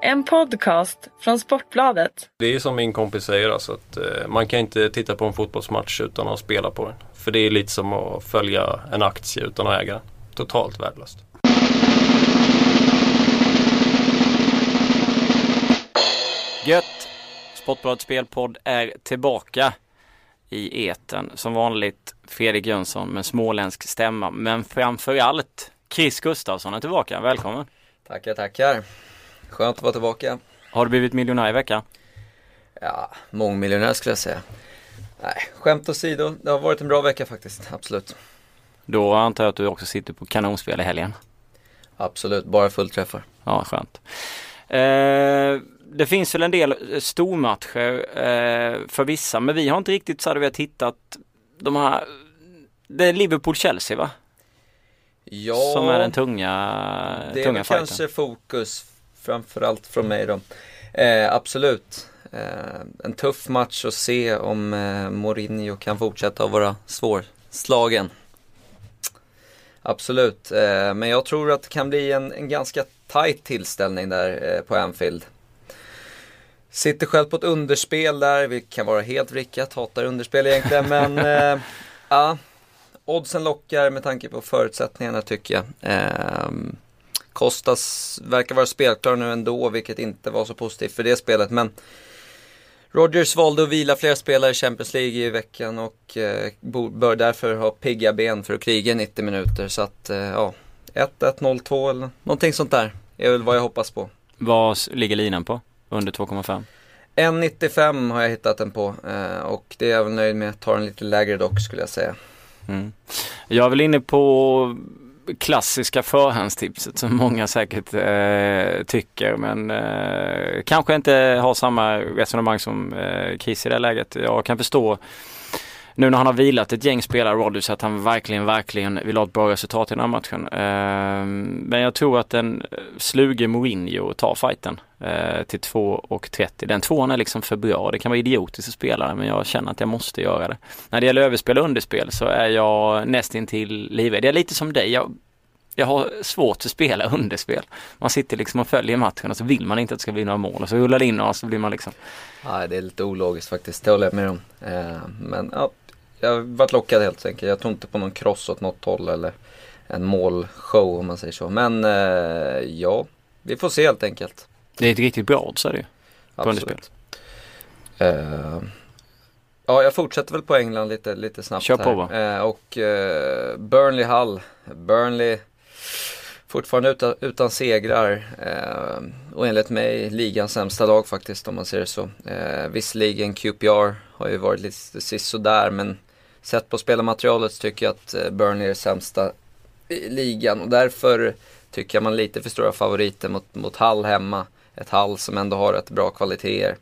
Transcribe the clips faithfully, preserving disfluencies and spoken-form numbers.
En podcast från Sportbladet. Det är som min kompis säger, alltså, att eh, man kan inte titta på en fotbollsmatch utan att spela på den. För det är lite som att följa en aktie utan att äga. Totalt värdelöst. Gött! Sportbladetspelpodd är tillbaka i etern. Som vanligt Fredrik Jönsson med småländsk stämma. Men framförallt Chris Gustafsson är tillbaka. Välkommen! Tackar, tackar. Skönt att vara tillbaka. Har du blivit miljonär i veckan? Ja, mångmiljonär skulle jag säga. Nej, skämt åsido. Det har varit en bra vecka faktiskt, absolut. Då antar jag att du också sitter på kanonspel i helgen. Absolut, bara fullträffar. Ja, skönt. Eh, det finns väl en del stormatcher eh, för vissa, men vi har inte riktigt så hade vi hittat de här... Det är Liverpool-Chelsea, va? Ja, som är den tunga det tunga är fighten. Kanske fokus framförallt från mig då. Eh, absolut. Eh, en tuff match att se om eh, Mourinho kan fortsätta att vara svårslagen. Absolut. Eh, men jag tror att det kan bli en, en ganska tajt tillställning där eh, på Anfield. Sitter själv på ett underspel där. Vi kan vara helt rickat, hatar underspel egentligen. men eh, ja, oddsen lockar med tanke på förutsättningarna tycker jag. Eh, Kostas verkar vara spelklar nu ändå, vilket inte var så positivt för det spelet. Men Rodgers valde att vila flera spelare i Champions League i veckan och eh, bör därför ha pigga ben för att kriga nittio minuter. Så att, eh, ja, ett ett noll två eller någonting sånt där är väl vad jag hoppas på. Vad ligger linan på? Under två komma fem? ett nittiofem har jag hittat den på eh, och det är jag nöjd med. Jag tar en lite lägre dock skulle jag säga. Mm. Jag är väl inne på... klassiska förhandstipset som många säkert eh, tycker men eh, kanske inte har samma resonemang som eh, Chris i det läget. Jag kan förstå nu när han har vilat ett gäng spelare Rodgers att han verkligen, verkligen vill ha ett bra resultat i den här matchen. Eh, men jag tror att den sluger Mourinho tar fighten eh, till två trettio. Den tvåan är liksom för bra. Det kan vara idiotiskt att spela men jag känner att jag måste göra det. När det gäller överspel och underspel så är jag nästintill livet. Det är lite som dig. Jag, jag har svårt att spela underspel. Man sitter liksom och följer matchen och så vill man inte att det ska bli några mål och så rullar det in och så blir man liksom... Nej, det är lite ologiskt faktiskt. Det håller jag med om. Eh, men ja... Jag har varit lockad helt enkelt. Jag tror inte på någon cross åt något håll eller en målshow om man säger så. Men eh, ja, vi får se helt enkelt. Det är ett riktigt bra odds är det ju. Absolut. Uh, ja, jag fortsätter väl på England lite, lite snabbt. Kör på, här. Uh, och uh, Burnley Hull. Burnley fortfarande utan, utan segrar. Uh, och enligt mig ligans sämsta lag faktiskt om man ser det så. Uh, visserligen Q P R har ju varit lite sisådär men sett på spelarmaterialet så tycker jag att Burnley är sämsta i ligan och därför tycker jag man lite för stora favoriter mot, mot Hull hemma. Ett Hull som ändå har rätt bra kvaliteter.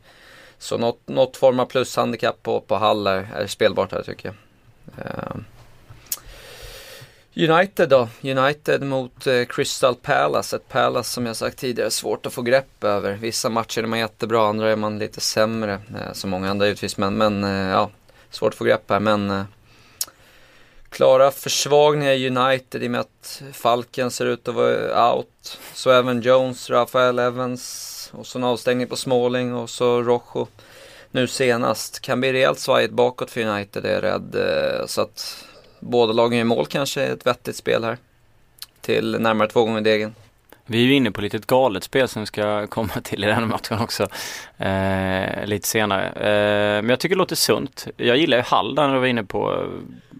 Så något, något form av plushandikapp på, på Hull är, är spelbart här tycker jag. Uh, United då. United mot eh, Crystal Palace. Ett Palace som jag sagt tidigare är svårt att få grepp över. Vissa matcher är man jättebra, andra är man lite sämre. Eh, som många andra givetvis. Men, men eh, ja, svårt att få grepp här. Men eh, klara försvagningar i United i och med att Falken ser ut att vara out. Så Evan Jones, Rafael Evans. Och så en avstängning på Småling och så Rojo. Nu senast. Kan bli rejält svajigt bakåt för United är jag rädd. Eh, så att... Båda lagen i mål kanske är ett vettigt spel här. Till närmare två gånger degen. Vi är ju inne på lite ett galet spel som ska komma till i den här matchen också. Eh, lite senare. Eh, men jag tycker det låter sunt. Jag gillar ju Hull när vi var inne på.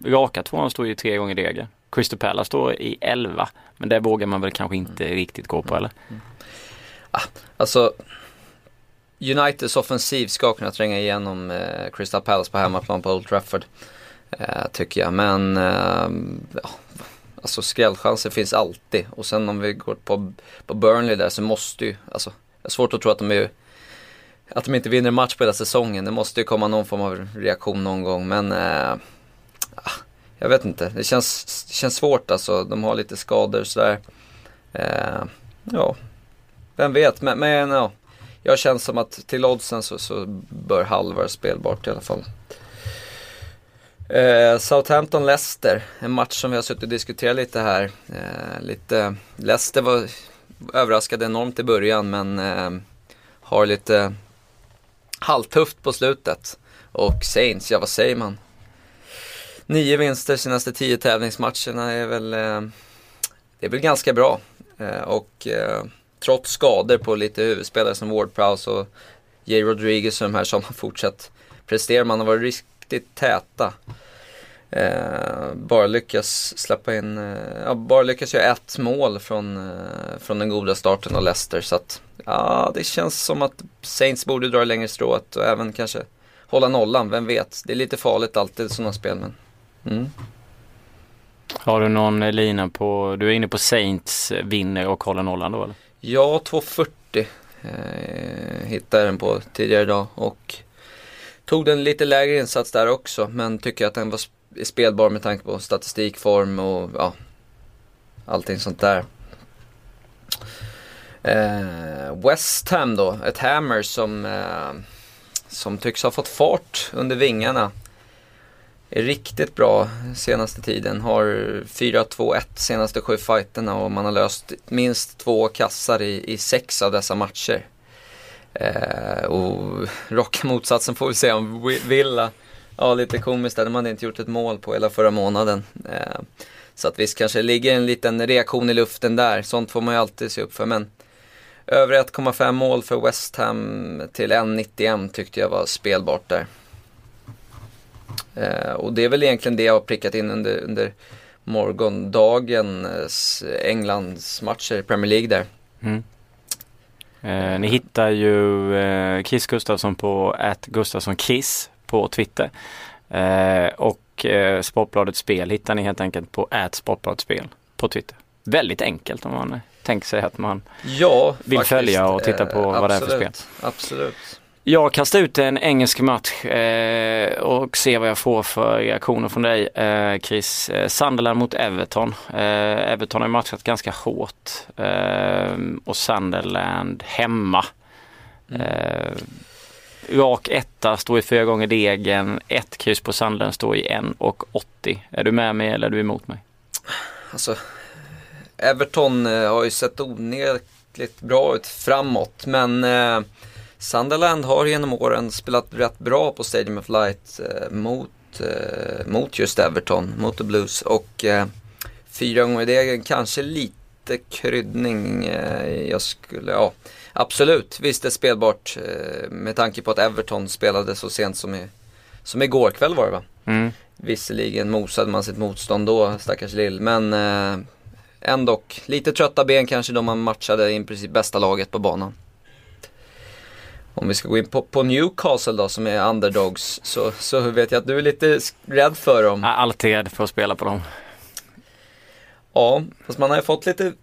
Raka tvåan står ju tre gånger degen. Crystal Palace står i elva. Men där vågar man väl kanske inte mm. riktigt gå på eller? Mm. Ah, alltså... Uniteds offensiv ska kunna tränga igenom eh, Crystal Palace på hemmaplan på Old Trafford. Uh, tycker jag, men uh, ja, alltså skrällchanser finns alltid och sen om vi går på, på Burnley där så måste ju alltså, det är svårt att tro att de, är, att de inte vinner match på hela säsongen. Det måste ju komma någon form av reaktion någon gång men uh, uh, jag vet inte, det känns, det känns svårt alltså, de har lite skador sådär uh, ja vem vet, men, men uh, jag känns som att till oddsen så, så bör Hull vara spelbart i alla fall. Uh, Southampton-Leicester, en match som vi har suttit och diskuterat lite här. Uh, lite Leicester var överraskade enormt i början, men eh, har lite halvtufft på slutet. Och Saints, ja vad säger man? Nio vinster senaste tio tävlingsmatcherna är väl, eh, det är väl ganska bra. Eh, och eh, trots skador på lite huvudspelare som Ward-Prowse och J. Rodriguez och de här som har fortsatt prestera. Man har varit riktigt täta. Eh, bara lyckas släppa in eh, ja, bara lyckas göra ett mål från, eh, från den goda starten av Leicester, så att ja, det känns som att Saints borde dra längre strået och även kanske hålla nollan, vem vet, det är lite farligt alltid sådana spel, men mm. Har du någon lina på, du är inne på Saints vinner och håller nollan då eller? Ja, två fyrtio eh, hittade den på tidigare idag och tog den lite lägre insats där också, men tycker att den var sp- spelbar med tanke på statistikform och ja, allting sånt där. Eh, West Ham då, ett Hammer som eh, som tycks ha fått fart under vingarna. Är riktigt bra senaste tiden, har fyra två ett senaste sju fighterna och man har löst minst två kassar i, i sex av dessa matcher. Eh, och raka motsatsen får vi se om Villa. Ja, lite komiskt där. De hade inte gjort ett mål på hela förra månaden. Eh, så att visst kanske ligger en liten reaktion i luften där. Sånt får man ju alltid se upp för. Men över ett komma fem mål för West Ham till ett nittioett tyckte jag var spelbart där. Eh, och det är väl egentligen det jag har prickat in under, under morgondagens Englands matcher i Premier League där. Mm. Eh, ni hittar ju eh, Chris Gustafsson på at GustafssonKiss på Twitter. Eh, och eh, Sportbladets spel hittar ni helt enkelt på at Sportbladets spel på Twitter. Väldigt enkelt om man eh, tänker sig att man ja, vill faktiskt följa och titta på eh, vad absolut, det är för spel. Absolut. Jag kastar ut en engelsk match eh, och ser vad jag får för reaktioner från dig, eh, Chris. Sunderland mot Everton. Eh, Everton har matchat ganska hårt. Eh, och Sunderland hemma. Mm. Eh, Rak etta, står i fyra gånger degen. Ett kryss på Sunderland, står i en och åttio. Är du med mig eller är du emot mig? Alltså, Everton har ju sett onekligt bra ut framåt. Men eh, Sunderland har genom åren spelat rätt bra på Stadium of Light eh, mot, eh, mot just Everton, mot The Blues. Och eh, fyra gånger degen, kanske lite kryddning. Eh, jag skulle, ja... Absolut, visst det är spelbart med tanke på att Everton spelade så sent som, i, som igår kväll var det va? Mm. Visserligen mosade man sitt motstånd då, stackars Lill, men eh, ändå lite trötta ben kanske då man matchade i princip bästa laget på banan. Om vi ska gå in på, på Newcastle då som är underdogs, så, så vet jag att du är lite rädd för dem. Jag är alltid rädd för att spela på dem. Ja, fast man har ju fått lite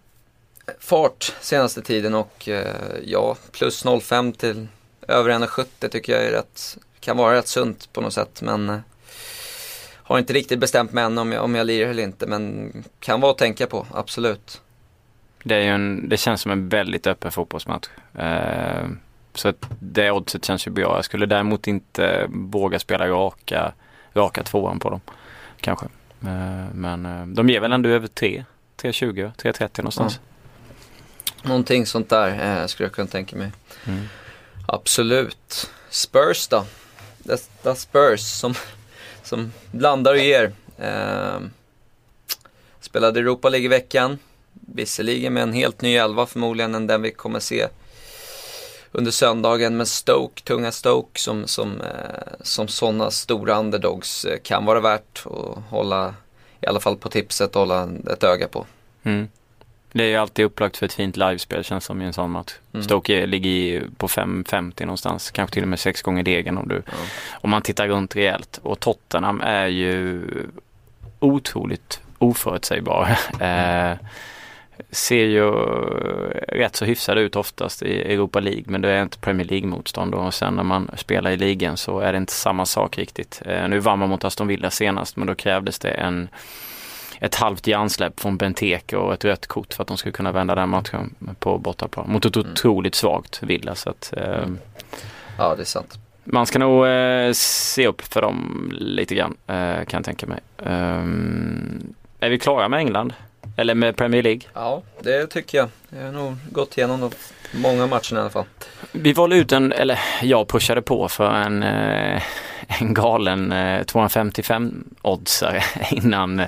fart senaste tiden och eh, ja, plus noll komma fem till över ett sjuttio tycker jag är rätt, kan vara rätt sunt på något sätt, men eh, har inte riktigt bestämt mig än om jag, om jag lirar eller inte, men kan vara att tänka på, absolut. Det är ju en, det känns som en väldigt öppen fotbollsmatch eh, så att det oddset känns ju bra. Jag skulle däremot inte våga spela raka, raka tvåan på dem kanske, eh, men eh, de ger väl ändå över tre, tre tjugo, tre trettio någonstans. Ja. Någonting sånt där eh, skulle jag kunna tänka mig. Mm. Absolut. Spurs då. Detta Spurs som, som blandar och ger. Eh, spelade Europa League i veckan. Visserligen med en helt ny elva förmodligen än den vi kommer se under söndagen. Men Stoke, tunga Stoke som, som, eh, som sådana stora underdogs eh, kan vara värt att hålla, i alla fall på tipset, hålla ett öga på. Mm. Det är ju alltid upplagt för ett fint livespel, känns som i en sån match. Mm. Stoke ligger på fem femtio någonstans, kanske till och med sex gånger degen om du, mm. om man tittar runt rejält. Och Tottenham är ju otroligt oförutsägbar. Mm. eh, ser ju rätt så hyfsade ut oftast i Europa League, men det är inte Premier League-motstånd. Och sen när man spelar i ligan så är det inte samma sak riktigt. Eh, nu var man mot Aston Villa senast, men då krävdes det en ett halvt hjärnsläpp från Benteke och ett rött kort för att de skulle kunna vända den matchen på bortaplan mot ett otroligt svagt Villa, så att eh, ja, det är sant. Man ska nog eh, se upp för dem lite grann, eh, kan jag tänka mig. Um, är vi klara med England? Eller med Premier League. Ja, det tycker jag. Jag har nog gått igenom de många matcherna i alla fall. Vi valde ut en, eller jag pushade på för en, en galen tvåhundrafemtiofem-oddsare innan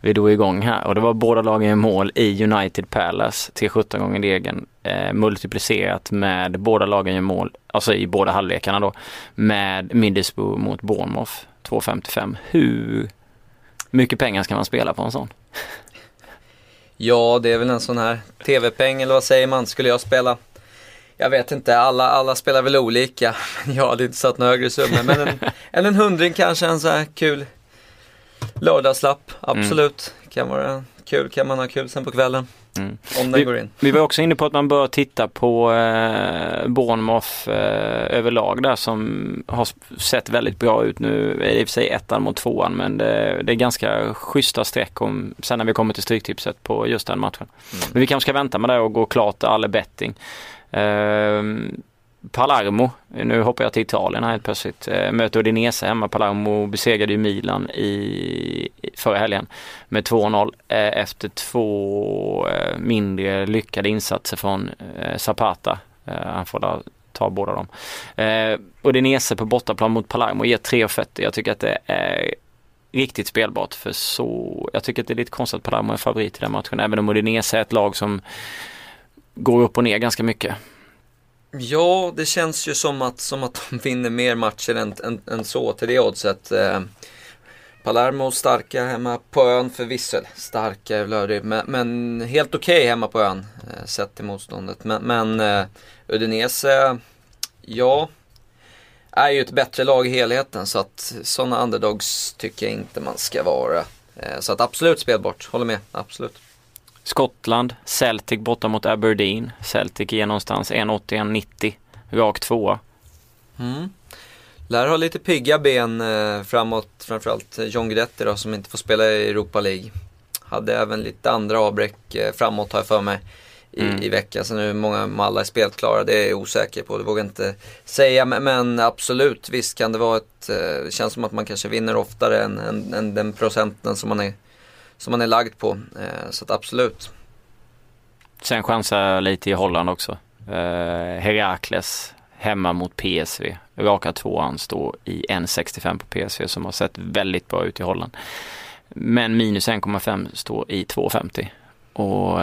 vi drog igång här. Och det var båda lagen i mål i United Palace till sjutton gånger degen. Eh, multiplicerat med båda lagen i mål, alltså i båda halvlekarna då, med Middlesbrough mot Bournemouth två femtiofem. Hur mycket pengar ska man spela på en sån? Ja, det är väl en sån här tv-peng, eller vad säger man? Skulle jag spela? Jag vet inte, alla, alla spelar väl olika. Jag hade inte satt några högre summor, men en, en, en hundring kanske, en så här kul lördagslapp, absolut. Mm. Kan vara kul, kan man ha kul sen på kvällen. Mm. Om den vi, går in. Vi var också inne på att man bör titta på eh, Bournemouth eh, överlag där, som har sett väldigt bra ut nu, i och för sig ettan mot tvåan, men det, det är ganska schyssta streck om, sen när vi kommer till stryktipset på just den matchen. Mm. Men vi kanske ska vänta med det och gå klart all betting. Eh, Palermo, nu hoppar jag till Italien här helt plötsligt, eh, möter Udinese hemma. Palermo besegrade ju Milan i förra helgen med två noll eh, efter två eh, mindre lyckade insatser från eh, Zapata. Eh, han får då ta båda dem. Eh, Udinese på bortaplan mot Palermo ger tre fyrtio. Jag tycker att det är riktigt spelbart, för så jag tycker att det är lite konstigt att Palermo är favorit i den matchen, även om Udinese är ett lag som går upp och ner ganska mycket. Ja, det känns ju som att, som att de vinner mer matcher än, än, än så till det oddset. Eh, Palermo starka hemma på ön förvisso. Starka är väl, men, men helt okej okay hemma på ön eh, sett till motståndet. Men, men eh, Udinese, ja, är ju ett bättre lag i helheten. Så att sådana underdogs tycker jag inte man ska vara. Eh, så att absolut spelbart, håller med, absolut. Skottland, Celtic borta mot Aberdeen. Celtic är någonstans ett åttio till ett nittio, rakt tvåa. Mm. Lär ha lite pigga ben eh, framåt, framförallt John Gretti då, som inte får spela i Europa League. Hade även lite andra avbräck eh, framåt har jag för mig i, mm. i veckan. Så nu är många mallar är spelklara, det är jag osäker på, det vågar jag inte säga. Men, men absolut, visst kan det vara ett... Eh, det känns som att man kanske vinner oftare än, än, än den procenten som man är som man är lagd på, så att absolut. Sen chansar lite i Holland också. Heracles hemma mot P S V. Raka tvåan står i ett sextiofem på P S V, som har sett väldigt bra ut i Holland. Men minus ett komma fem står i två femtio. Och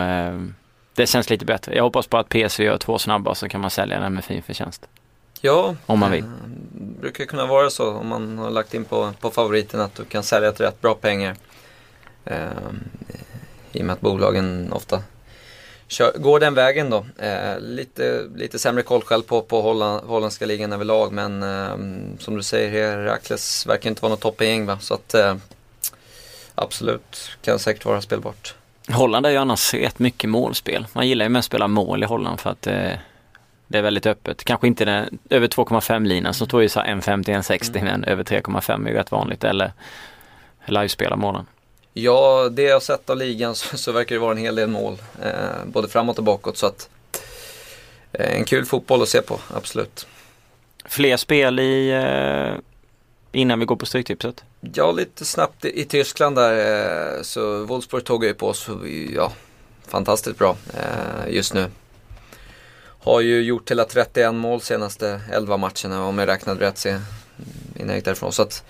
det känns lite bättre. Jag hoppas på att P S V gör två snabba, så kan man sälja den med fin förtjänst. Ja, om man vill. Det brukar kunna vara så om man har lagt in på, på favoriten, att du kan sälja till rätt bra pengar. Uh, i och med att bolagen ofta kör, går den vägen då. uh, lite, lite sämre koll själv på, på Holland, holländska ligan överlag, men uh, som du säger, Heracles verkar inte vara något toppengäng, va? Så att uh, absolut kan säkert vara spelbart. Holland är ju annars rätt mycket målspel. Man gillar ju mest att spela mål i Holland, för att uh, det är väldigt öppet. Kanske inte den över två komma fem linan som står ju så här ett femtio till ett sextio, mm. men över tre komma fem är ju rätt vanligt, eller livespela målen. Ja, det jag har sett av ligan så, så verkar det vara en hel del mål, eh, både framåt och bakåt, så att eh, en kul fotboll att se på, absolut. Fler spel i eh, innan vi går på stryktipset? Ja, lite snabbt i, i Tyskland där, eh, så Wolfsburg tog ju på oss, ja, fantastiskt bra eh, just nu. Har ju gjort hela trettioett mål senaste elva matcherna, om jag räknade rätt se, innan jag gick därifrån, så att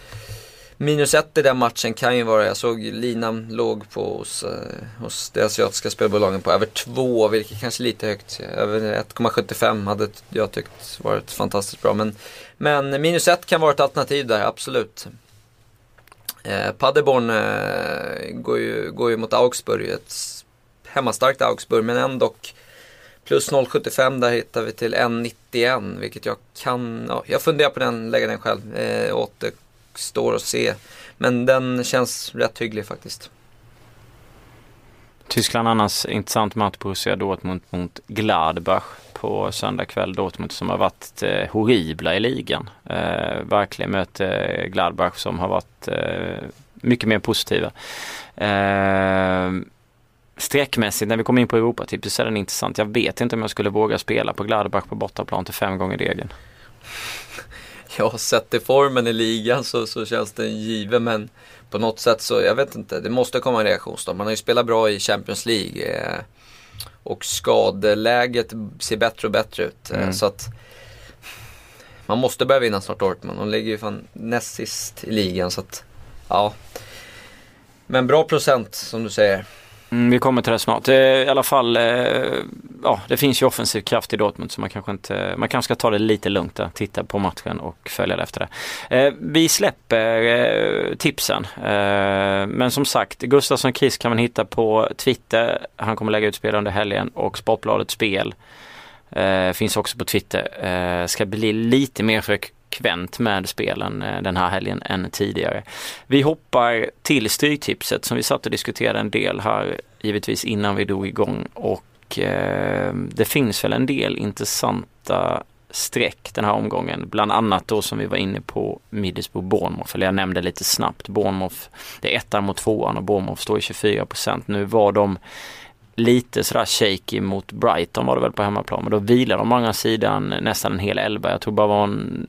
minus ett i den matchen kan ju vara, jag såg linan låg på hos, hos det asiatiska spelbolagen på över två, vilket kanske är lite högt. Över ett komma sjuttiofem hade jag tyckt varit fantastiskt bra. Men, men minus ett kan vara ett alternativ där, absolut. Eh, Paderborn eh, går, ju, går ju mot Augsburg, ett hemmastarkt Augsburg, men ändå plus noll komma sjuttiofem där hittar vi till ett nittioett, vilket jag kan... Ja, jag funderar på den, lägger den själv. Eh, åter står och se, men den känns rätt hygglig faktiskt. Tyskland annars intressant match, Borussia Dortmund mot Gladbach på söndag kväll. Dortmund som har varit eh, horribla i ligan, eh, verkligen möter Gladbach som har varit eh, mycket mer positiva. eh, Sträckmässigt, när vi kommer in på Europatips, så är den intressant. Jag vet inte om jag skulle våga spela på Gladbach på bortaplan till fem gånger degen. Jag har sett i formen i ligan så, så känns det en given, men på något sätt så, jag vet inte, det måste komma en reaktionsdag. Man har ju spelat bra i Champions League eh, och skadeläget ser bättre och bättre ut. Mm. Eh, så att man måste börja vinna snart Dortmund. De ligger ju fan näst sist i ligan, så att ja. Men bra procent som du säger. Mm, vi kommer till det snart. I alla fall, ja, det finns ju offensiv kraft i Dortmund, så man kanske inte, man kanske ska ta det lite lugnt där, titta på matchen och följa det efter det. Vi släpper tipsen, men som sagt, GustafssonKiss kan man hitta på Twitter. Han kommer lägga ut spel under helgen, och Sportbladet Spel finns också på Twitter. Ska bli lite mer för kvänt med spelen den här helgen än tidigare. Vi hoppar till Stryktipset som vi satt och diskuterade en del här givetvis innan vi drog igång, och eh, det finns väl en del intressanta streck den här omgången, bland annat då som vi var inne på Middlesbrough Bournemouth, eller jag nämnde lite snabbt Bournemouth, det är ettan mot tvåan och Bournemouth står i tjugofyra procent. Nu var de lite sådär shaky mot Brighton var det väl på hemmaplan, men då vilar de å andra sidan nästan en hel elva. Jag tror bara var en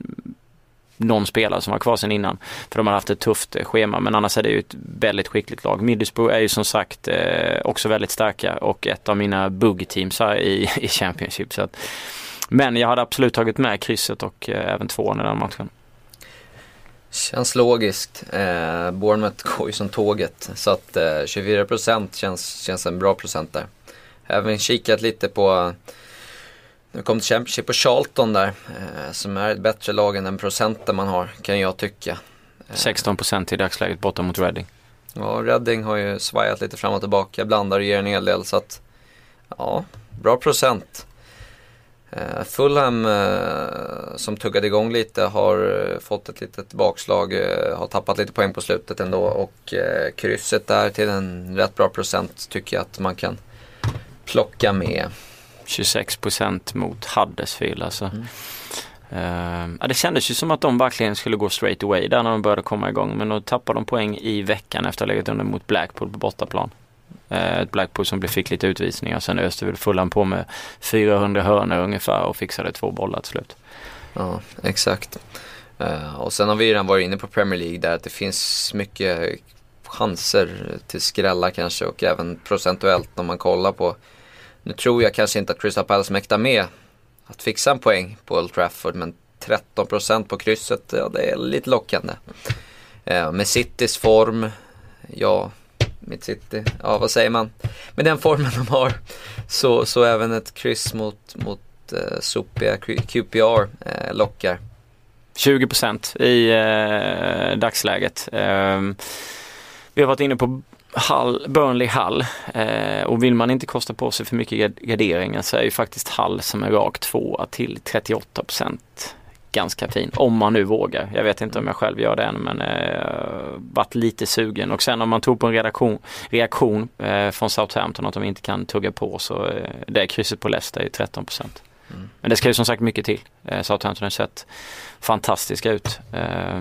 någon spelare som var kvar sen innan, för de har haft ett tufft schema, men annars är det ju ett väldigt skickligt lag. Middlesbrough är ju som sagt eh, också väldigt starka och ett av mina bugg-teams här i, i Championship, så att, men jag hade absolut tagit med krysset och eh, även tvåan i den matchen. Känns logiskt. eh, Bournemouth går ju som tåget, så att eh, tjugofyra procent känns, känns en bra procent där. Även kikat lite på, nu kom till Championship på Charlton där, eh, som är ett bättre lag än den procenten man har, kan jag tycka. Eh, sexton procent i dagsläget borta mot Reading. Ja, Reading har ju svajat lite fram och tillbaka. Jag blandar och ger en hel del, så att ja, bra procent. Eh, Fulham eh, som tuggade igång lite har fått ett litet bakslag, eh, har tappat lite poäng på slutet ändå, och eh, krysset där till en rätt bra procent tycker jag att man kan plocka med. tjugosex procent mot Huddersfield alltså. Mm. Uh, ja, det kändes ju som att de verkligen skulle gå straight away där när de började komma igång, men då tappade de poäng i veckan efter att ha legat under mot Blackpool på bortaplan. Uh, ett Blackpool som fick lite utvisningar, sen öste väl Fulham på med fyrahundra hörnor ungefär och fixade två bollar till slut. Ja, exakt. Uh, och sen har vi redan varit inne på Premier League där, att det finns mycket chanser till skrälla kanske, och även procentuellt om man kollar på. Nu tror jag kanske inte att Crystal Palace mäktar med att fixa en poäng på Old Trafford, men tretton procent på krysset, ja, det är lite lockande. Eh, med Citys form, ja, mitt City, ja vad säger man? Med den formen de har, så, så även ett kryss mot, mot eh, sopiga Q P R eh, lockar. tjugo procent i eh, dagsläget. Eh, vi har varit inne på Hall, Burnley Hall, eh, och vill man inte kosta på sig för mycket garderingar så är ju faktiskt Hall som är rakt tvåa till trettioåtta procent ganska fin, om man nu vågar. Jag vet inte om jag själv gör det än, men eh, varit lite sugen, och sen om man tog på en redaktion, reaktion eh, från Southampton att de inte kan tugga på, så eh, det är krysset på Leicester är ju tretton procent. Mm. Men det ska ju som sagt mycket till. eh, Southampton har sett fantastiska ut eh,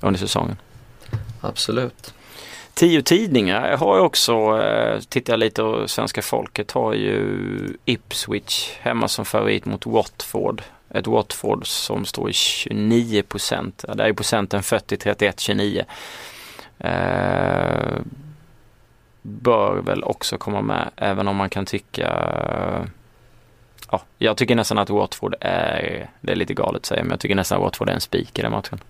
under säsongen. Absolut. Tio tidningar har också, tittar jag lite, och svenska folket har ju Ipswich hemma som favorit mot Watford. Ett Watford som står i tjugonio procent. Ja, det är ju procenten fyrtio trettioett tjugonio. Eh, bör väl också komma med, även om man kan tycka... Ja, jag tycker nästan att Watford är... Det är lite galet att säga, men jag tycker nästan att Watford är en spik i den matchen.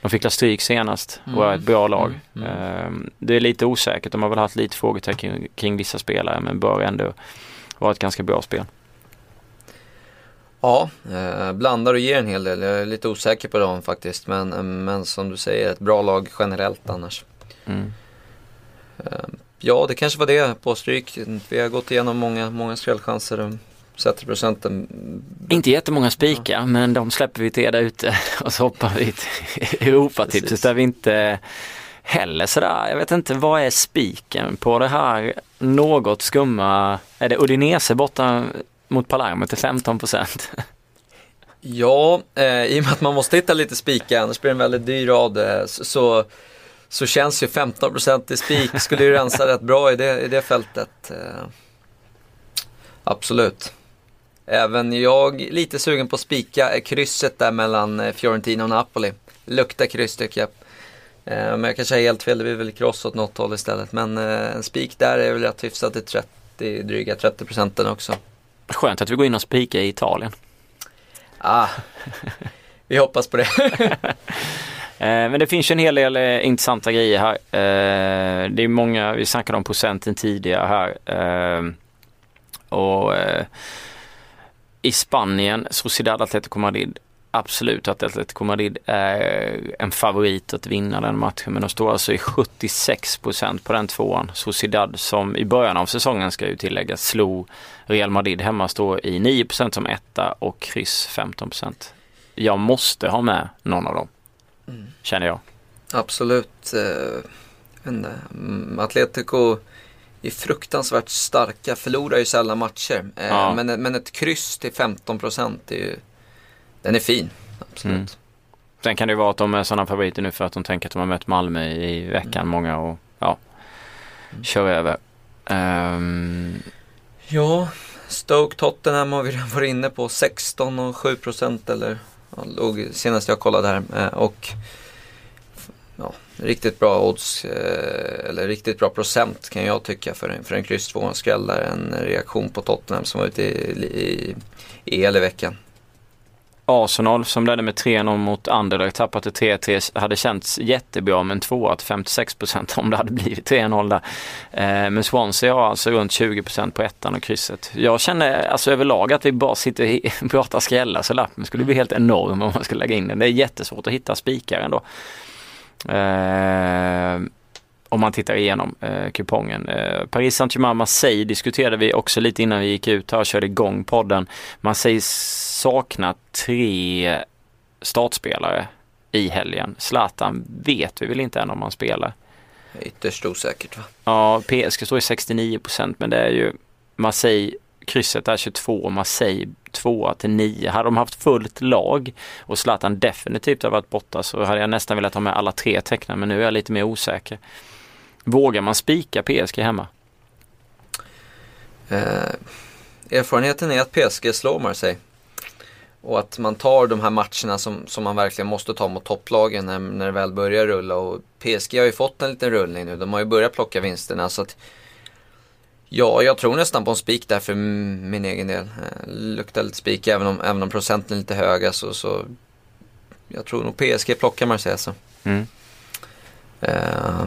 De fick la stryk senast och var ett bra lag. Mm. Mm. Det är lite osäkert. De har väl haft lite frågetecken kring vissa spelare, men bör ändå vara ett ganska bra spel. Ja, eh, blandar och ger en hel del. Jag är lite osäker på dem faktiskt. Men, men som du säger, ett bra lag generellt annars. Mm. Eh, ja, det kanske var det på stryk. Vi har gått igenom många, många skrällchanser. trettio procent. Inte jättemånga spikar, ja. Men de släpper vi till där ute och så hoppar vi till Europatipset där vi inte heller sådär. Jag vet inte, vad är spiken på det här något skumma? Är det Udinese borta mot Palermo till femton procent? Ja, eh, i och med att man måste hitta lite spikar, annars blir det en väldigt dyr rad, så, så känns ju femton procent i spik skulle ju rensa rätt bra i det, i det fältet. Eh, absolut. Även jag lite sugen på att spika krysset där mellan Fiorentina och Napoli. Luktar kryss tycker jag. Men jag kanske är helt fel, det blir väl kross åt något håll istället. Men en spik där är väl rätt hyfsat till trettio, dryga trettio procenten också. Skönt att vi går in och spikar i Italien. Ah, vi hoppas på det. Men det finns ju en hel del intressanta grejer här. Det är många, vi snackade om procenten tidigare här. Och i Spanien, Sociedad Atletico Madrid. Absolut att Atletico Madrid är en favorit att vinna den matchen, men de står alltså i sjuttiosex procent på den tvåan. Sociedad, som i början av säsongen ska ju tillägga slog Real Madrid hemma, står i nio procent som etta och kryss femton procent. Jag måste ha med någon av dem, mm. känner jag. Absolut. Atletico är fruktansvärt starka, förlorar ju sällan matcher, ja. men, men ett kryss till femton procent är ju... Den är fin, absolut. Mm. Sen kan det ju vara att de är sådana favoriter nu för att de tänker att de har mött Malmö i veckan, mm. många, och ja, mm. kör över. Um... Ja, Stoke Tottenham har vi redan varit inne på, sexton och sju procent eller ja, senast jag kollade här, och ja, riktigt bra odds eller riktigt bra procent kan jag tycka för en, för en kryss två skrällar, en reaktion på Tottenham som var ute i el i veckan. Arsenal som ledde med tre noll mot Anderlecht, tappade tre tre, hade känts jättebra, men två till femtiosex procent om det hade blivit tre noll där. Eh, men Swansea har alltså runt tjugo procent på ettan och krysset. Jag känner alltså överlag att vi bara sitter och pratar skrällar, så lappen skulle bli helt enorm om man skulle lägga in den. Det är jättesvårt att hitta spikar ändå. Eh, om man tittar igenom eh, kupongen. Eh, Paris Saint-Germain, Marseille diskuterade vi också lite innan vi gick ut här och körde igång podden. Marseille saknar tre startspelare i helgen. Zlatan vet vi väl inte än om han spelar. Ytterst osäkert, va? Ja, P S G står i sextionio procent, men det är ju Marseille, krysset är tjugotvå, Marseille två till nio. Hade de haft fullt lag och Zlatan definitivt har varit borta, så hade jag nästan velat ha med alla tre tecknare, men nu är jag lite mer osäker. Vågar man spika P S G hemma? Eh, erfarenheten är att P S G slår Marseille. Och att man tar de här matcherna som, som man verkligen måste ta mot topplagen när, när det väl börjar rulla. Och P S G har ju fått en liten rullning nu. De har ju börjat plocka vinsterna. Så att, ja, jag tror nästan på en spik där för min egen del. Eh, luktar lite spik även om, även om procenten är lite höga. Så, så jag tror nog P S G plockar Marseille. Så. Mm. Eh,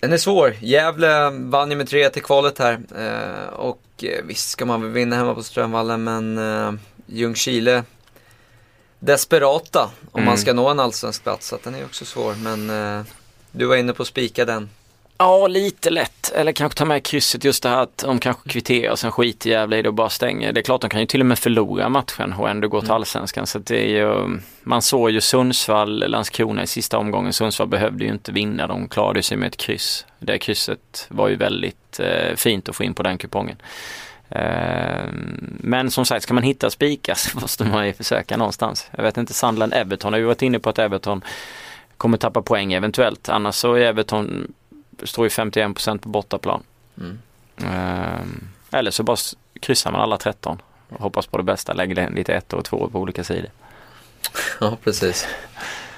Den är svår. Gävle vann ju med tre till kvalet här. Eh, och visst ska man vinna hemma på Strömvallen, men eh, Ljungskile desperata om mm. man ska nå en allsvensk plats. Så den är också svår. Men eh, du var inne på att spika den. Ja, lite lätt. Eller kanske ta med krysset, just det här att de kanske kvitterar och sen skiter Gävle i det och bara stänger. Det är klart, de kan ju till och med förlora matchen och ändå gå till allsvenskan. Så det är ju, man såg ju Sundsvall, Landskrona i sista omgången. Sundsvall behövde ju inte vinna, de klarade sig med ett kryss. Det krysset var ju väldigt eh, fint att få in på den kupongen. Eh, men som sagt, ska man hitta spikar så måste man ju försöka någonstans. Jag vet inte, Sandland, Everton har ju varit inne på att Everton kommer tappa poäng eventuellt. Annars så är Everton... står ju femtioen procent på bortaplan. Mm. Um, eller så bara kryssar man alla tretton och hoppas på det bästa. Lägger den lite ett och två på olika sidor. Ja, precis.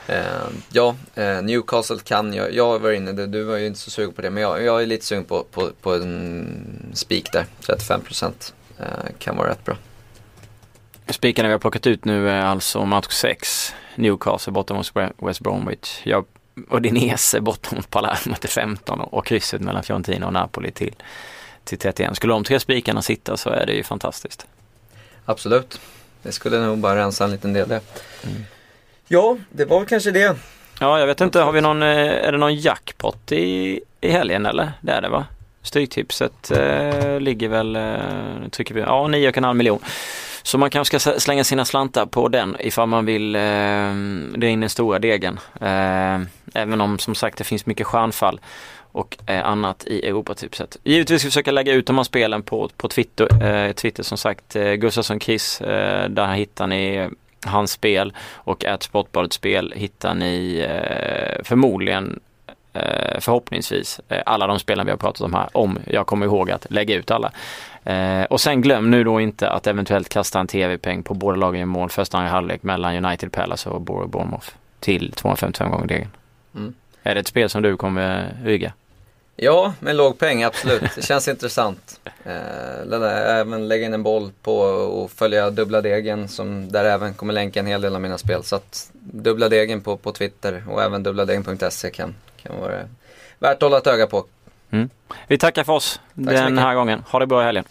Uh, ja, uh, Newcastle kan jag. Jag var inne, du var ju inte så sugen på det, men jag, jag är lite sugen på, på, på en spik där. trettiofem procent uh, kan vara rätt bra. Spikarna vi har plockat ut nu är alltså match sex. Newcastle borta mot West Bromwich. Jag och Dinese bortom Palermo till femton och krysset mellan Fiorentina och Napoli till, till trettioen. Skulle de tre spikarna sitta så är det ju fantastiskt. Absolut. Det skulle nog bara rensa en liten del där. Mm. Ja, det var väl kanske det. Ja, jag vet inte. Har vi någon, är det någon jackpot i, i helgen eller? Det är det, va? Stryktipset eh, ligger väl eh, trycker vi, ja, nio komma fem miljoner. Så man kanske ska slänga sina slantar på den ifall man vill eh, det är in den stora degen. Eh, även om, som sagt, det finns mycket stjärnfall och eh, annat i Europatipset. Givetvis ska vi försöka lägga ut de här spelen på, på Twitter. Eh, Twitter som sagt, eh, GustafssonKiss, eh, där hittar ni hans spel, och ett Sportbladetspel hittar ni eh, förmodligen förhoppningsvis alla de spelen vi har pratat om här, om jag kommer ihåg att lägga ut alla. Eh, och sen glöm nu då inte att eventuellt kasta en tv-peng på båda lagen i mål första halvlek mellan United Palace och Borough Bournemouth. till tvåhundrafemtiofem gånger degen. Mm. Är det ett spel som du kommer rygga? Ja, med låg peng, absolut. Det känns intressant. Eh, även lägga in en boll på och följa dubbla degen, som där även kommer länka en hel del av mina spel. Så att dubbla degen på, på Twitter och även dubbladegen punkt se kan, kan vara värt att hålla ett öga på. Mm. Vi tackar för oss Tack den här gången. Ha det bra i helgen.